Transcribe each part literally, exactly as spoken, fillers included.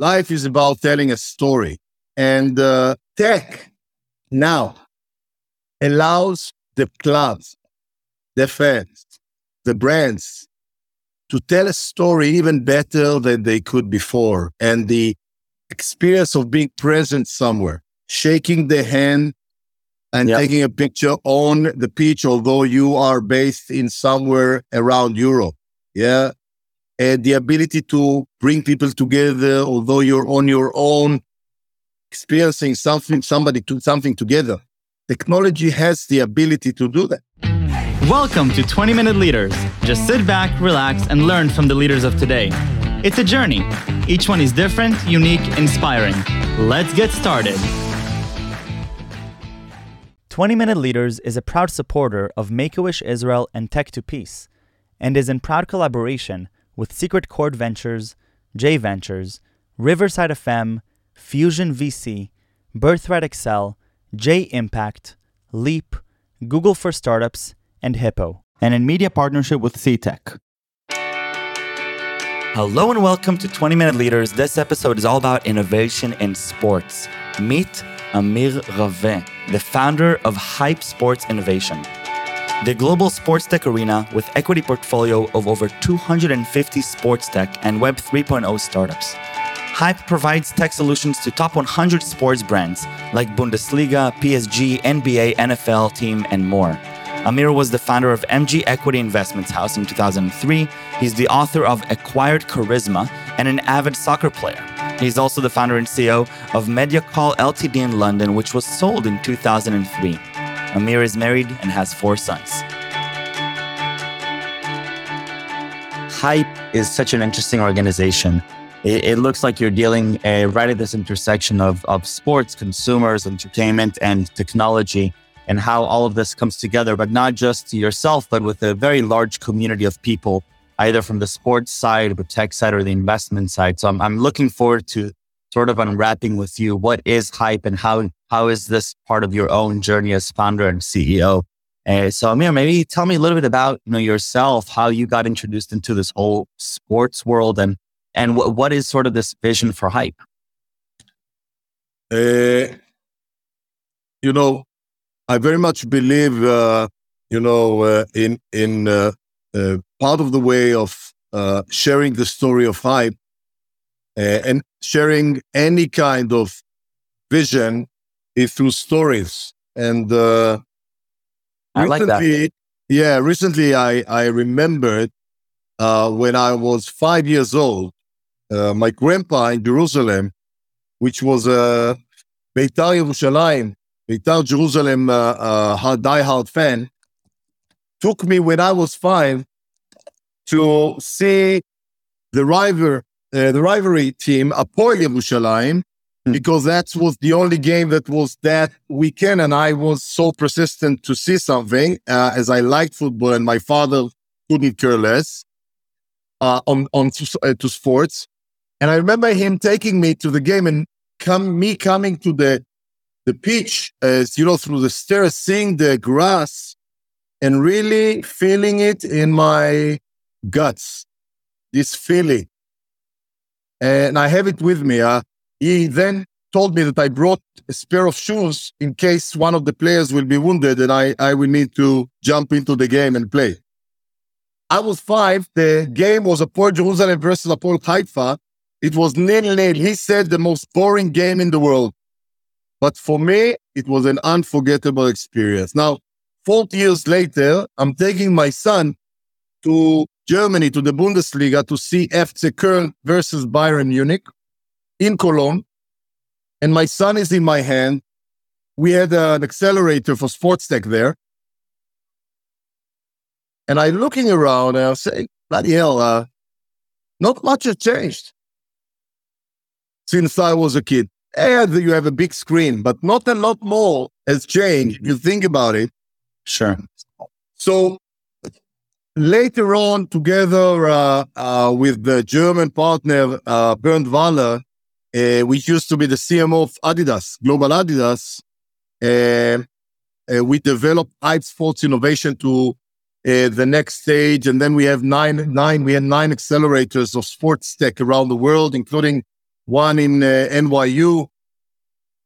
Life is about telling a story. And uh, tech now allows the clubs, the fans, the brands to tell a story even better than they could before. And the experience of being present somewhere, shaking the hand and yep. taking a picture on the pitch, although you are based in somewhere around Europe. Yeah. And the ability to bring people together, although you're on your own, experiencing something, somebody do something together. Technology has the ability to do that. Welcome to twenty minute Leaders. Just sit back, relax, and learn from the leaders of today. It's a journey. Each one is different, unique, inspiring. Let's get started. twenty minute Leaders is a proud supporter of Make-A-Wish Israel and Tech to Peace, and is in proud collaboration with Secret Chord Ventures, J Ventures, Riverside F M, Fusion V C, Birthright Excel, J Impact, Leap, Google for Startups, and Hippo, and in media partnership with C-Tech. Hello and welcome to twenty minute Leaders. This episode is all about innovation in sports. Meet Amir Ravin, the founder of Hype Sports Innovation, the global sports tech arena with equity portfolio of over two hundred fifty sports tech and Web three point oh startups. Hype provides tech solutions to top one hundred sports brands like Bundesliga, P S G, N B A, N F L team, and more. Amir was the founder of M G Equity Investments House in two thousand three. He's the author of Acquired Charisma and an avid soccer player. He's also the founder and C E O of Media Call Limited in London, which was sold in two thousand three. Amir is married and has four sons. Hype is such an interesting organization. It, it looks like you're dealing uh, right at this intersection of, of sports, consumers, entertainment, and technology, and how all of this comes together, but not just yourself, but with a very large community of people, either from the sports side, the tech side, or the investment side. So I'm, I'm looking forward to sort of unwrapping with you what is Hype and how how is this part of your own journey as founder and C E O. Uh, so Amir, maybe tell me a little bit about you know, yourself, how you got introduced into this whole sports world, and and w- what is sort of this vision for Hype? Uh, you know, I very much believe, uh, you know, uh, in in uh, uh, part of the way of uh, sharing the story of Hype uh, and sharing any kind of vision is through stories. And uh, I recently, like that. Yeah, recently I I remembered uh, when I was five years old, uh, my grandpa in Jerusalem, which was a uh, Beitar Jerusalem. Beitar Jerusalem, uh, uh, diehard fan, took me when I was five to see the rival, uh, the rivalry team, Apoel Jerusalem, mm. because that was the only game that was that weekend. And I was so persistent to see something uh, as I liked football and my father couldn't care less uh, on, on to, uh, to sports. And I remember him taking me to the game and come me coming to the The pitch, as you know, through the stairs, seeing the grass and really feeling it in my guts, this feeling. And I have it with me. Uh, he then told me that I brought a pair of shoes in case one of the players will be wounded and I, I will need to jump into the game and play. I was five. The game was Apoel Jerusalem versus Apoel Haifa. It was nil nil. He said the most boring game in the world. But for me, it was an unforgettable experience. Now, forty years later, I'm taking my son to Germany, to the Bundesliga, to see F C Köln versus Bayern Munich in Cologne. And my son is in my hand. We had uh, an accelerator for sports tech there. And I'm looking around and I say, bloody hell, uh, not much has changed since I was a kid. And you have a big screen, but not a lot more has changed. You think about it. Sure. So later on, together uh, uh, with the German partner, uh, Bernd Waller, uh, which used to be the C M O of Adidas, Global Adidas, uh, uh, we developed Hype Sports Innovation to uh, the next stage. And then we have nine, nine, we had nine accelerators of sports tech around the world, including one in uh, N Y U,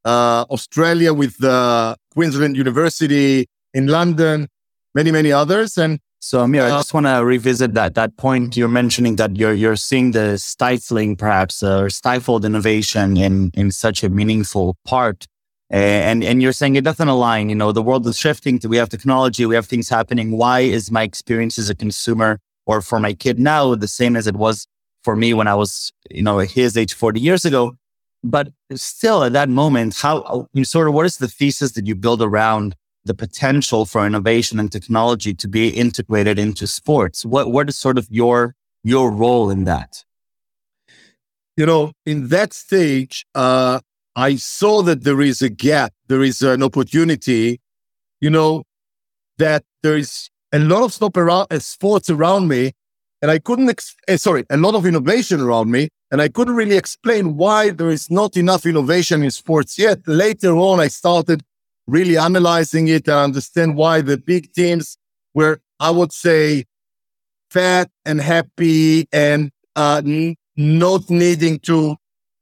uh, Australia with uh, Queensland University in London, many, many others. And so, Amir, uh, I just want to revisit that that point you're mentioning, that you're you're seeing the stifling, perhaps, uh, or stifled innovation in in such a meaningful part. And and you're saying it doesn't align. You know, the world is shifting. We have technology. We have things happening. Why is my experience as a consumer or for my kid now the same as it was for me when I was, you know, his age forty years ago? But still, at that moment, how you sort of what is the thesis that you build around the potential for innovation and technology to be integrated into sports? What what is sort of your your role in that? You know, in that stage, uh, I saw that there is a gap, there is an opportunity, you know, that there is a lot of stuff around, uh, sports around me, and I couldn't, ex- uh, sorry, a lot of innovation around me, and I couldn't really explain why there is not enough innovation in sports yet. Later on, I started really analyzing it and understand why the big teams were, I would say, fat and happy and uh, n- not needing to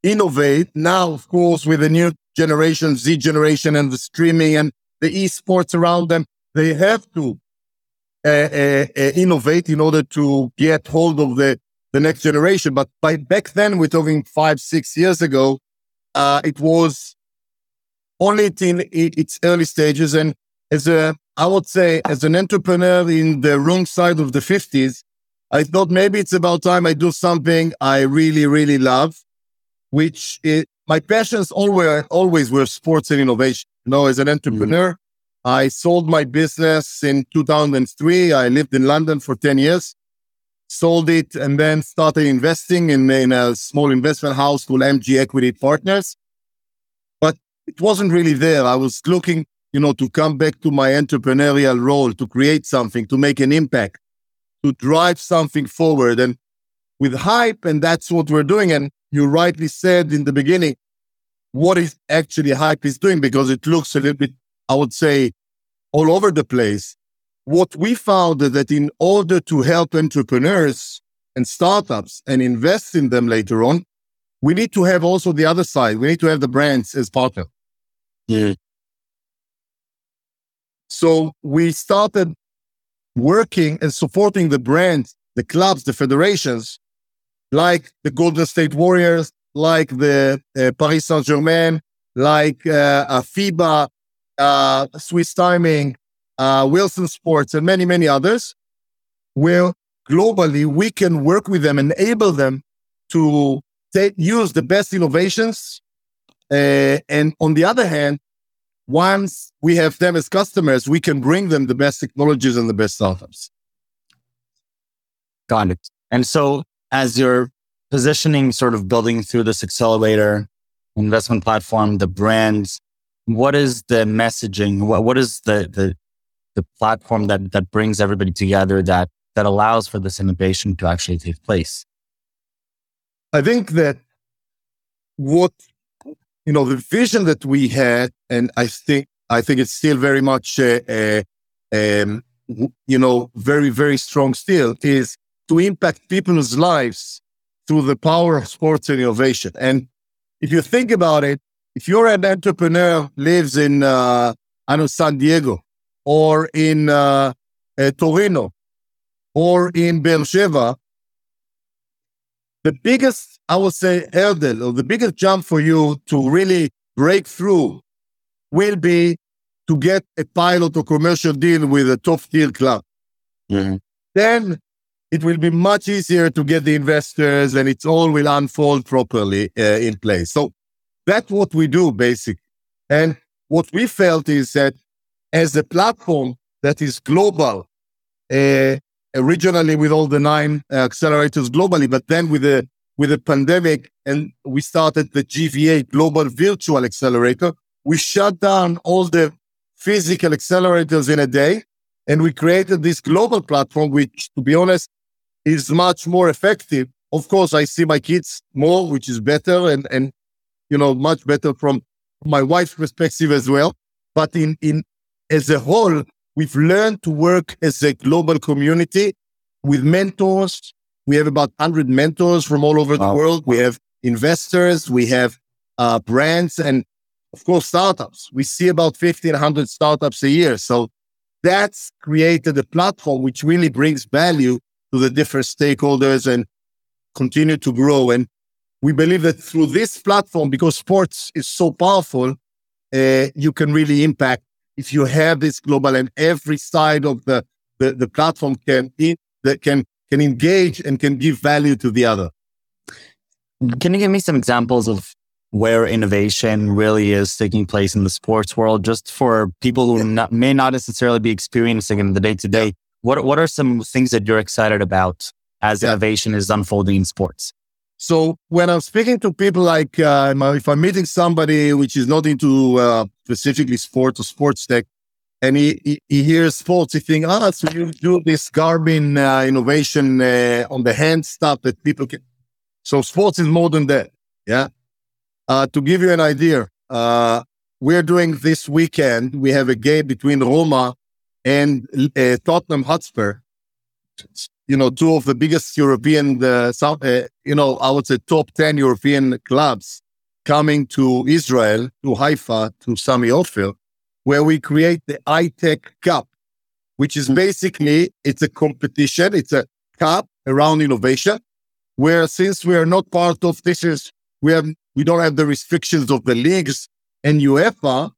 innovate. Now, of course, with the new generation, Z generation, and the streaming and the esports around them, they have to uh, uh, uh, innovate in order to get hold of the, the next generation. But by back then, we're talking five, six years ago, uh, it was only in its early stages. And as a, I would say, as an entrepreneur in the wrong side of the fifties, I thought maybe it's about time I do something I really, really love, which is, my passions always, always were sports and innovation. You know, as an entrepreneur, mm-hmm. I sold my business in two thousand three. I lived in London for ten years, sold it, and then started investing in, in a small investment house called M G Equity Partners. But it wasn't really there. I was looking, you know, to come back to my entrepreneurial role, to create something, to make an impact, to drive something forward. And with Hype, and that's what we're doing. And you rightly said in the beginning, what is actually Hype is doing, because it looks a little bit, I would say, all over the place. What we found is that in order to help entrepreneurs and startups and invest in them later on, we need to have also the other side. We need to have the brands as partner. Yeah. So we started working and supporting the brands, the clubs, the federations, like the Golden State Warriors, like the uh, Paris Saint-Germain, like uh, uh, FIBA, uh, Swiss Timing, uh, Wilson Sports, and many, many others, where globally we can work with them, enable them to take, use the best innovations. Uh, and on the other hand, once we have them as customers, we can bring them the best technologies and the best startups. Got it. And so, as you're positioning, sort of building through this accelerator, investment platform, the brands, what is the messaging? What, what is the, the the platform that that brings everybody together, that that allows for this innovation to actually take place? I think that what, you know, the vision that we had, and I think I think it's still very much, uh, uh, um, you know, very, very strong still, is to impact people's lives through the power of sports and innovation. And if you think about it, if you're an entrepreneur, lives in, uh, I don't know, San Diego, or in uh, uh, Torino, or in Beersheba, the biggest, I would say, hurdle, or the biggest jump for you to really break through will be to get a pilot or commercial deal with a top-tier club. Mm-hmm. Then it will be much easier to get the investors, and it all will unfold properly uh, in place. So that's what we do, basically. And what we felt is that as a platform that is global, uh, originally with all the nine uh, accelerators globally, but then with the with the pandemic, and we started the G V A Global Virtual Accelerator, we shut down all the physical accelerators in a day, and we created this global platform, which, to be honest, is much more effective. Of course, I see my kids more, which is better, and, and you know, much better from my wife's perspective as well. But in, in as a whole, we've learned to work as a global community with mentors. We have about one hundred mentors from all over wow. the world. We have investors, we have uh, brands, and of course, startups. We see about fifteen hundred startups a year. So that's created a platform which really brings value to the different stakeholders and continue to grow. And we believe that through this platform, because sports is so powerful, uh, you can really impact if you have this global, and every side of the, the, the platform can in, that can can engage and can give value to the other. Can you give me some examples of where innovation really is taking place in the sports world, just for people who not, may not necessarily be experiencing in the day-to-day? Yeah. What what are some things that you're excited about as yeah. innovation is unfolding in sports? So when I'm speaking to people, like uh, if I'm meeting somebody which is not into uh, specifically sports or sports tech, and he, he, he hears sports, he thinks, ah, oh, so you do this Garmin uh, innovation uh, on the hand stuff that people can. So sports is more than that, yeah? Uh, to give you an idea, uh, we're doing this weekend, we have a game between Roma and uh, Tottenham Hotspur. You know, two of the biggest European, uh, South, uh, you know, I would say top ten European clubs coming to Israel, to Haifa, to Sammy Ofer, where we create the Hi-Tech Cup, which is basically, it's a competition, it's a cup around innovation, where since we are not part of this, is, we have we don't have the restrictions of the leagues and UEFA,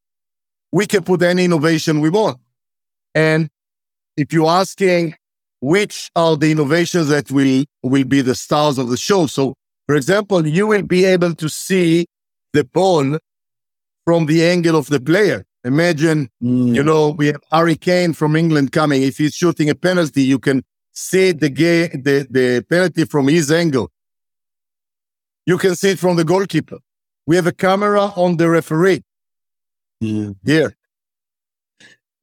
we can put any innovation we want. And if you're asking which are the innovations that will, will be the stars of the show, so, for example, you will be able to see the ball from the angle of the player. Imagine, mm. you know, we have Harry Kane from England coming. If he's shooting a penalty, you can see the, gay, the, the penalty from his angle. You can see it from the goalkeeper. We have a camera on the referee. Mm. Here.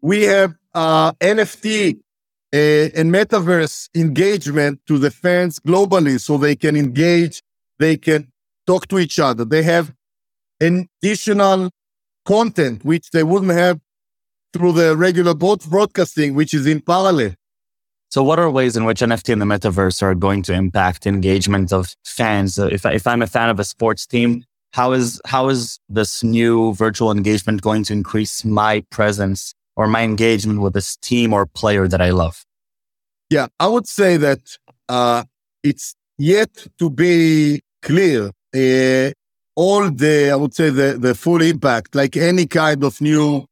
We have uh, N F T uh, and metaverse engagement to the fans globally, so they can engage, they can talk to each other. They have additional content which they wouldn't have through the regular broad- broadcasting, which is in parallel. So what are ways in which N F T and the metaverse are going to impact engagement of fans? If, if I'm a fan of a sports team, how is how is this new virtual engagement going to increase my presence or my engagement with this team or player that I love? Yeah, I would say that uh, it's yet to be clear. Uh, all the, I would say, the, the full impact, like any kind of new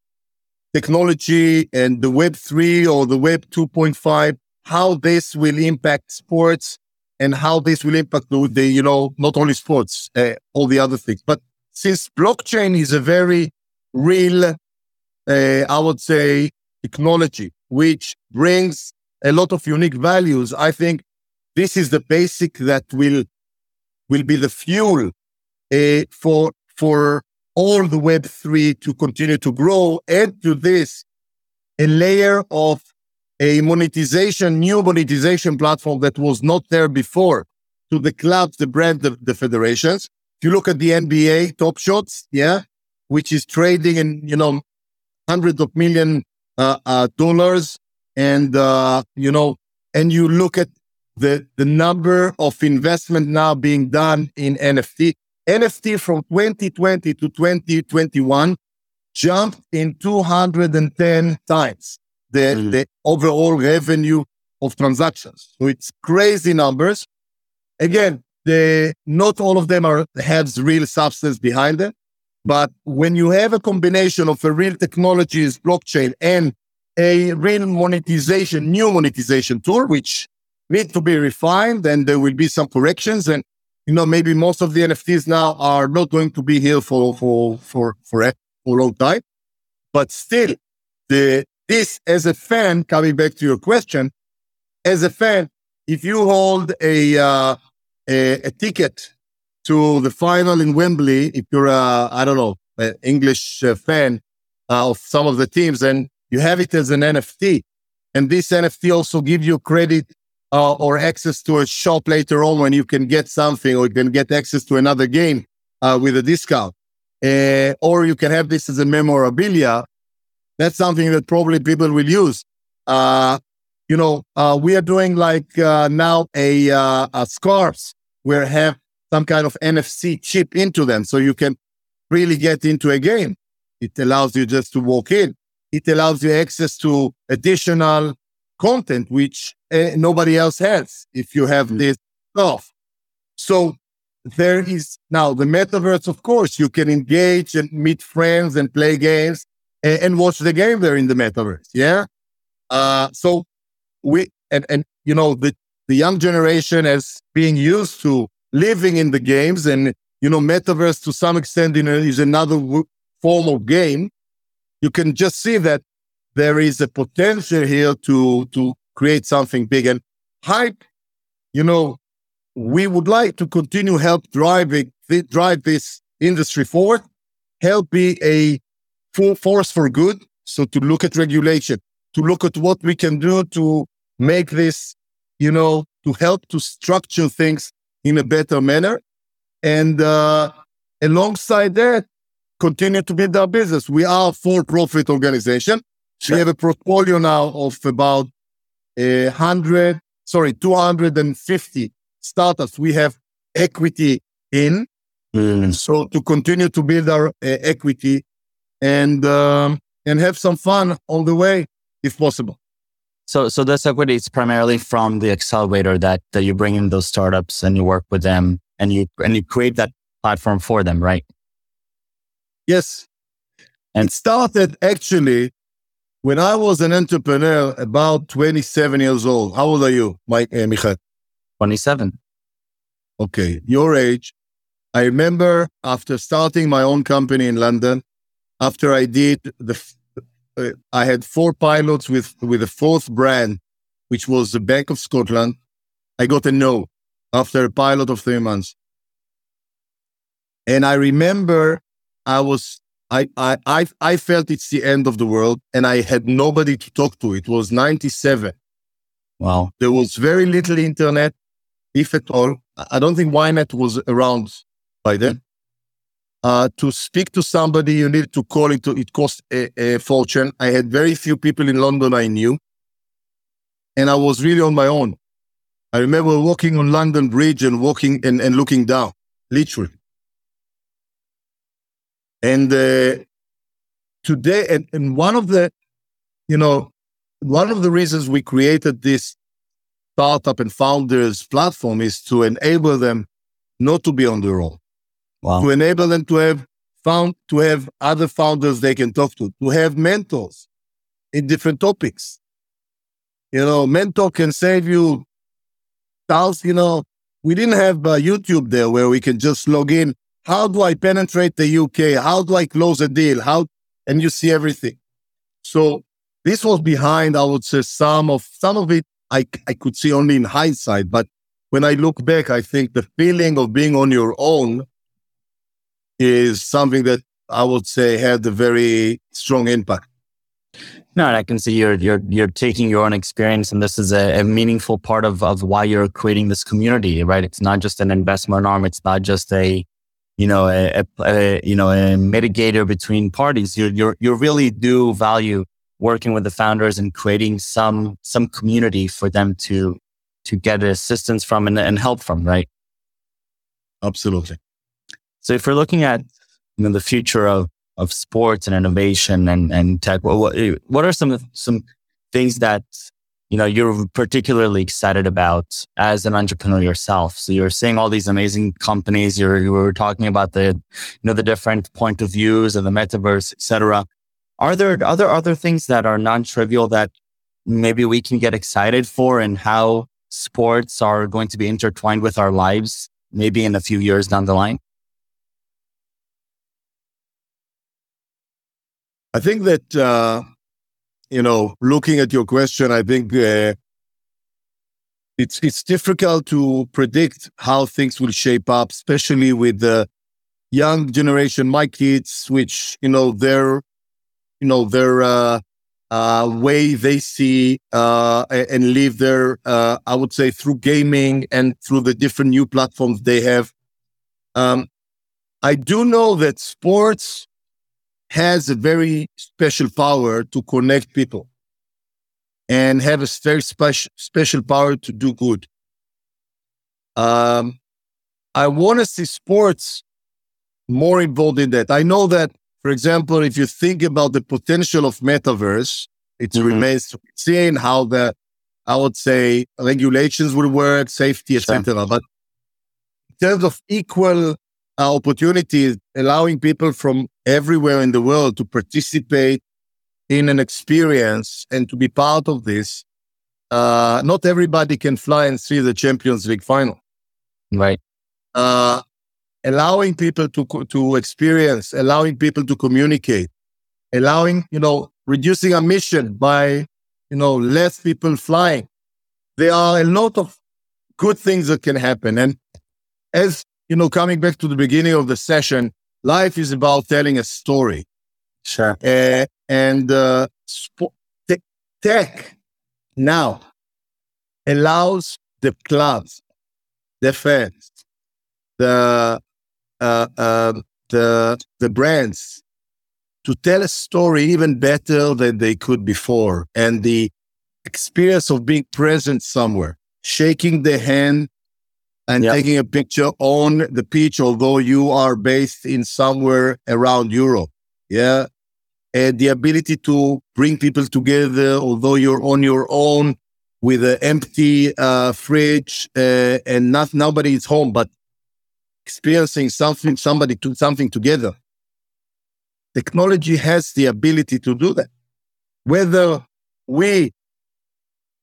technology and the Web three or the Web two point five, how this will impact sports and how this will impact the, you know, not only sports, uh, all the other things. But since blockchain is a very real, uh, I would say, technology, which brings a lot of unique values, I think this is the basic that will, will be the fuel uh, for, for all the Web three to continue to grow. Add to this a layer of a monetization, new monetization platform that was not there before, to the clubs, the brand, the, the federations. If you look at the N B A Top Shots, yeah, which is trading in, you know, hundreds of million uh, uh, dollars, and uh, you know, and you look at the the number of investment now being done in N F T. N F T from twenty twenty to twenty twenty-one jumped in two hundred ten times the, mm. the overall revenue of transactions. So it's crazy numbers. Again, the, not all of them are have real substance behind them, but when you have a combination of a real technologies, blockchain, and a real monetization, new monetization tool, which need to be refined, and there will be some corrections, and you know, maybe most of the N F Ts now are not going to be here for for for for a, for a long time, but still, the this as a fan, coming back to your question, as a fan, if you hold a uh, a, a ticket to the final in Wembley, if you're a, I don't know, an English uh, fan uh, of some of the teams, and you have it as an N F T, and this N F T also gives you credit Uh, or access to a shop later on when you can get something, or you can get access to another game uh, with a discount. Uh, or you can have this as a memorabilia. That's something that probably people will use. Uh, you know, uh, we are doing like uh, now a, uh, a scarves where have some kind of N F C chip into them so you can really get into a game. It allows you just to walk in. It allows you access to additional content, which uh, nobody else has if you have mm-hmm. this stuff. So there is now the metaverse, of course, you can engage and meet friends and play games and, and watch the game there in the metaverse. Yeah. Uh, so we, and, and, you know, the, the young generation is being used to living in the games and, you know, metaverse to some extent you know, is another w- form of game. You can just see that there is a potential here to, to create something big. And Hype, you know, we would like to continue help driving, th- drive this industry forward, help be a full force for good. So to look at regulation, to look at what we can do to make this, you know, to help to structure things in a better manner. And uh, alongside that, continue to build our business. We are a for-profit organization. Sure. We have a portfolio now of about one hundred, sorry, two hundred fifty startups we have equity in. Mm. So to continue to build our uh, equity and um, and have some fun on the way, if possible. So so this equity is primarily from the accelerator that, that you bring in those startups and you work with them and you and you create that platform for them, right? Yes. And it started actually when I was an entrepreneur about twenty-seven years old. How old are you, Mike, uh, Michal? twenty-seven. Okay, your age. I remember after starting my own company in London, after I did, the, uh, I had four pilots with, with a fourth brand, which was the Bank of Scotland. I got a no after a pilot of three months. And I remember... I was, I, I, I felt it's the end of the world and I had nobody to talk to. It was ninety-seven. Wow. There was very little internet, if at all. I don't think Ynet was around by then. Uh, to speak to somebody, you needed to call into, it cost a, a fortune. I had very few people in London I knew. And I was really on my own. I remember walking on London Bridge and walking and, and looking down, literally. And uh, today, and, and one of the, you know, one of the reasons we created this startup and founders platform is to enable them not to be on their own, wow. to enable them to have found, to have other founders they can talk to, to have mentors in different topics. You know, mentor can save you thousands, you know, we didn't have uh, YouTube there where we can just log in. How do I penetrate the U K? How do I close a deal? How, and you see everything. So this was behind, I would say, some of some of it I, I could see only in hindsight. But when I look back, I think the feeling of being on your own is something that I would say had a very strong impact. No, and I can see you're you're you're taking your own experience, and this is a, a meaningful part of of why you're creating this community, right? It's not just an investment arm. It's not just a you know, a, a, you know, a mitigator between parties. You you you really do value working with the founders and creating some some community for them to to get assistance from and, and help from, right? Absolutely. So if we're looking at you know the future of, of sports and innovation and, and tech, what what are some some things that you know you're particularly excited about as an entrepreneur yourself? So you're seeing all these amazing companies. You're you were talking about the, you know, the different point of views of the metaverse, et cetera. Are there other other things that are non-trivial that maybe we can get excited for, and how sports are going to be intertwined with our lives, maybe in a few years down the line? I think that. Uh... You know, looking at your question, I think uh, it's it's difficult to predict how things will shape up, especially with the young generation, my kids, which you know their, you know their uh, uh, way they see uh, and live their, uh, I would say, through gaming and through the different new platforms they have. Um, I do know that sports has a very special power to connect people and have a very special special power to do good. Um, I want to see sports more involved in that. I know that, for example, if you think about the potential of metaverse, it mm-hmm. remains to be seen how the, I would say, regulations will work, safety, et cetera. Sure. But in terms of equal uh, opportunities, allowing people from everywhere in the world to participate in an experience and to be part of this, uh, not everybody can fly and see the Champions League final. Right. Uh, allowing people to to experience, allowing people to communicate, allowing, you know, reducing emission by, you know, less people flying. There are a lot of good things that can happen. And as, you know, coming back to the beginning of the session, life is about telling a story. Sure. Uh, and uh, sp- te- tech now allows the clubs, the fans, the uh, uh, the the brands to tell a story even better than they could before, and the experience of being present somewhere, shaking the hand, and yep. taking a picture on the pitch, although you are based in somewhere around Europe, yeah, and the ability to bring people together, although you're on your own with an empty uh, fridge uh, and not nobody is home, but experiencing something, somebody do something together. Technology has the ability to do that. Whether we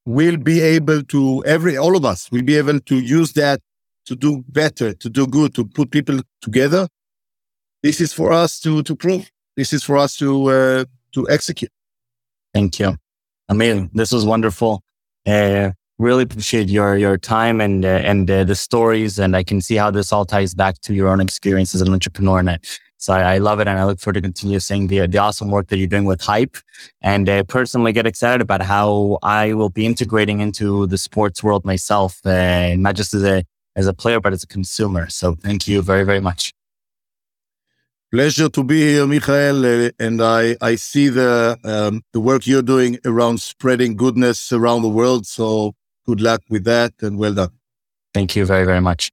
will be able to, every all of us will be able to use that to do better, to do good, to put people together. This is for us to to prove. This is for us to uh, to execute. Thank you, Amir. This was wonderful. Uh, Really appreciate your your time and uh, and uh, the stories, and I can see how this all ties back to your own experience as an entrepreneur. And I, so I, I love it, and I look forward to continue seeing the the awesome work that you're doing with Hype. And uh, personally, get excited about how I will be integrating into the sports world myself, uh, not just as a as a player, but as a consumer. So thank you very very much. Pleasure to be here, Michael, and I, I see the um, the work you're doing around spreading goodness around the world. So. Good luck with that and well done. Thank you very, very much.